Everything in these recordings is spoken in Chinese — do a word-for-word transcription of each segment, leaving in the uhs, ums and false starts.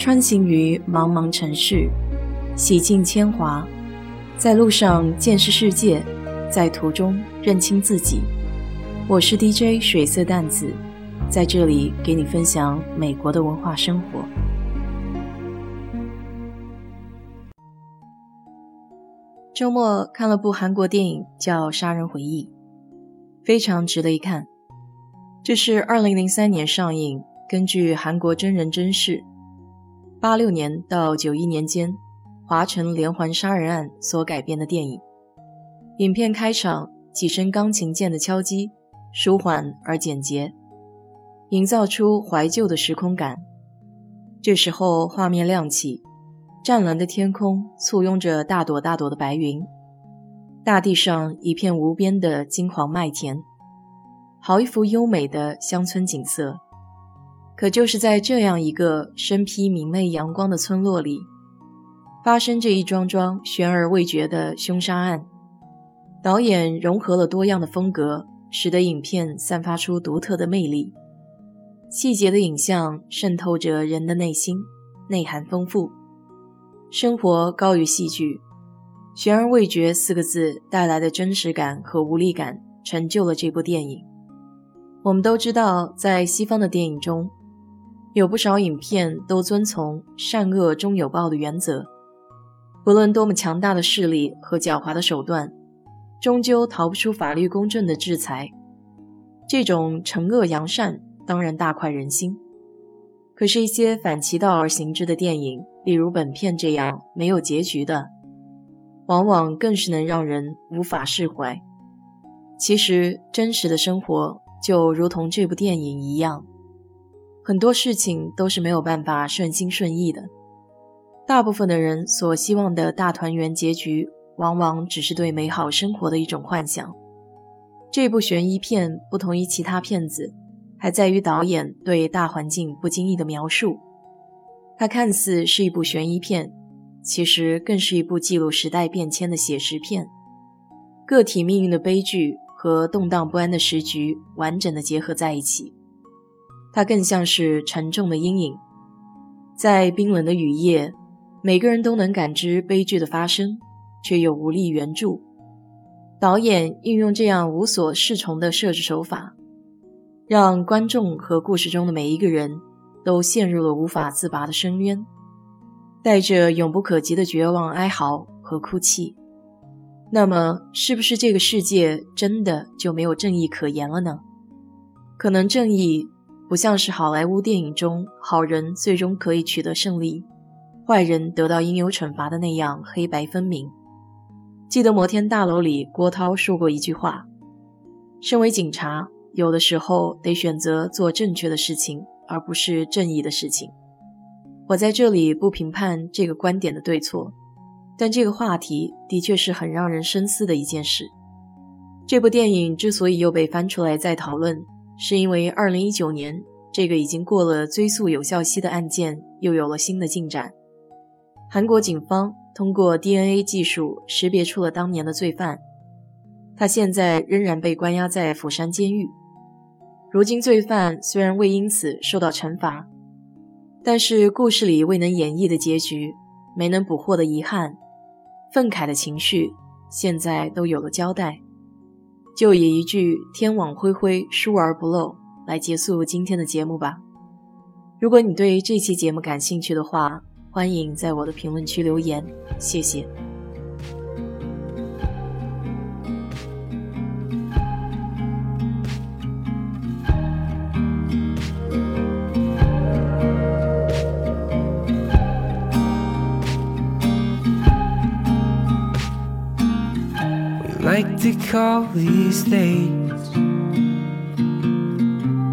穿行于茫茫城市，洗尽铅华，在路上见识世界，在途中认清自己。我是 D J 水色淡子，在这里给你分享美国的文化生活。周末看了部韩国电影叫《杀人回忆》，非常值得一看。这是二零零三年上映，根据韩国真人真事八六年到九一年间华城连环杀人案所改编的电影。影片开场几声钢琴键的敲击，舒缓而简洁，营造出怀旧的时空感。这时候画面亮起，湛蓝的天空簇拥着大朵大朵的白云，大地上一片无边的金黄麦田，好一幅优美的乡村景色。可就是在这样一个身披明媚阳光的村落里，发生着一桩桩悬而未决的凶杀案。导演融合了多样的风格，使得影片散发出独特的魅力。细节的影像渗透着人的内心，内涵丰富。生活高于戏剧，悬而未决四个字带来的真实感和无力感，成就了这部电影。我们都知道，在西方的电影中，有不少影片都遵从善恶终有报的原则，不论多么强大的势力和狡猾的手段，终究逃不出法律公正的制裁。这种惩恶扬善当然大快人心，可是一些反其道而行之的电影，例如本片这样没有结局的，往往更是能让人无法释怀。其实真实的生活就如同这部电影一样，很多事情都是没有办法顺心顺意的。大部分的人所希望的大团圆结局，往往只是对美好生活的一种幻想。这部悬疑片不同于其他片子，还在于导演对大环境不经意的描述。它看似是一部悬疑片，其实更是一部记录时代变迁的写实片。个体命运的悲剧和动荡不安的时局完整地结合在一起。它更像是沉重的阴影，在冰冷的雨夜，每个人都能感知悲剧的发生，却又无力援助。导演运用这样无所适从的摄制手法，让观众和故事中的每一个人都陷入了无法自拔的深渊，带着永不可及的绝望哀嚎和哭泣。那么，是不是这个世界真的就没有正义可言了呢？可能正义不像是好莱坞电影中好人最终可以取得胜利，坏人得到应有惩罚的那样黑白分明。记得摩天大楼里郭涛说过一句话，身为警察，有的时候得选择做正确的事情，而不是正义的事情。我在这里不评判这个观点的对错，但这个话题的确是很让人深思的一件事。这部电影之所以又被翻出来再讨论，是因为二零一九年这个已经过了追诉有效期的案件又有了新的进展。韩国警方通过 D N A 技术识别出了当年的罪犯，他现在仍然被关押在釜山监狱。如今罪犯虽然未因此受到惩罚，但是故事里未能演绎的结局，没能捕获的遗憾，愤慨的情绪，现在都有了交代。就以一句天网恢恢，疏而不漏来结束今天的节目吧。如果你对这期节目感兴趣的话，欢迎在我的评论区留言，谢谢。Like to call these days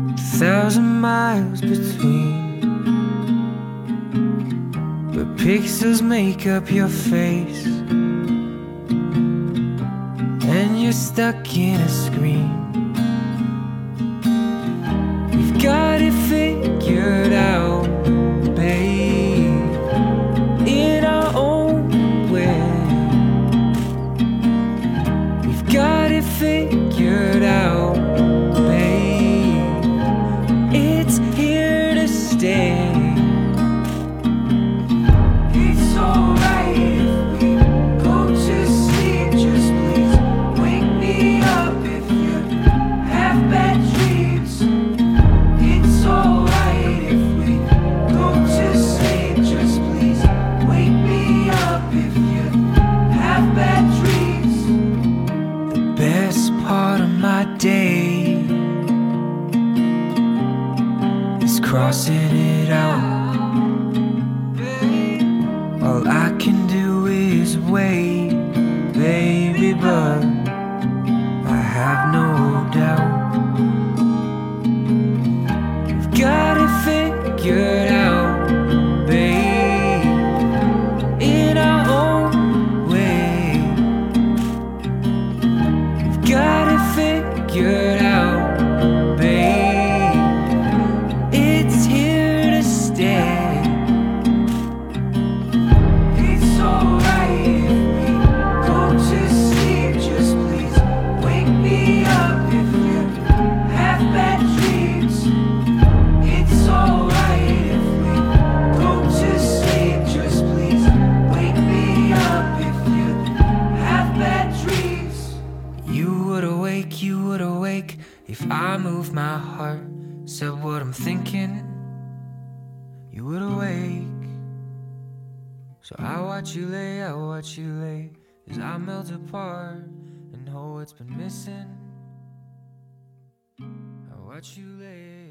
a thousand miles between, but pixels make up your face, and you're stuck in a screen. You've got it figured out, babe, in our own way. Got it figured out, babe. It's here to stay. crossing it out. All I can do is wait, baby, but I have no doubt. You've got it figured out, babe, in our own way. You've got it figured out, babe, it's here to stay. It's alright if we go to sleep, just please wake me up if you have bad dreams. It's alright if we go to sleep, just please wake me up if you have bad dreams. You would awake, you would awake if I moved my heart, said what I'm thinking. You would awake. So I watch you lay, I watch you lay, as I melt apart and know what's been missing. I watch you lay.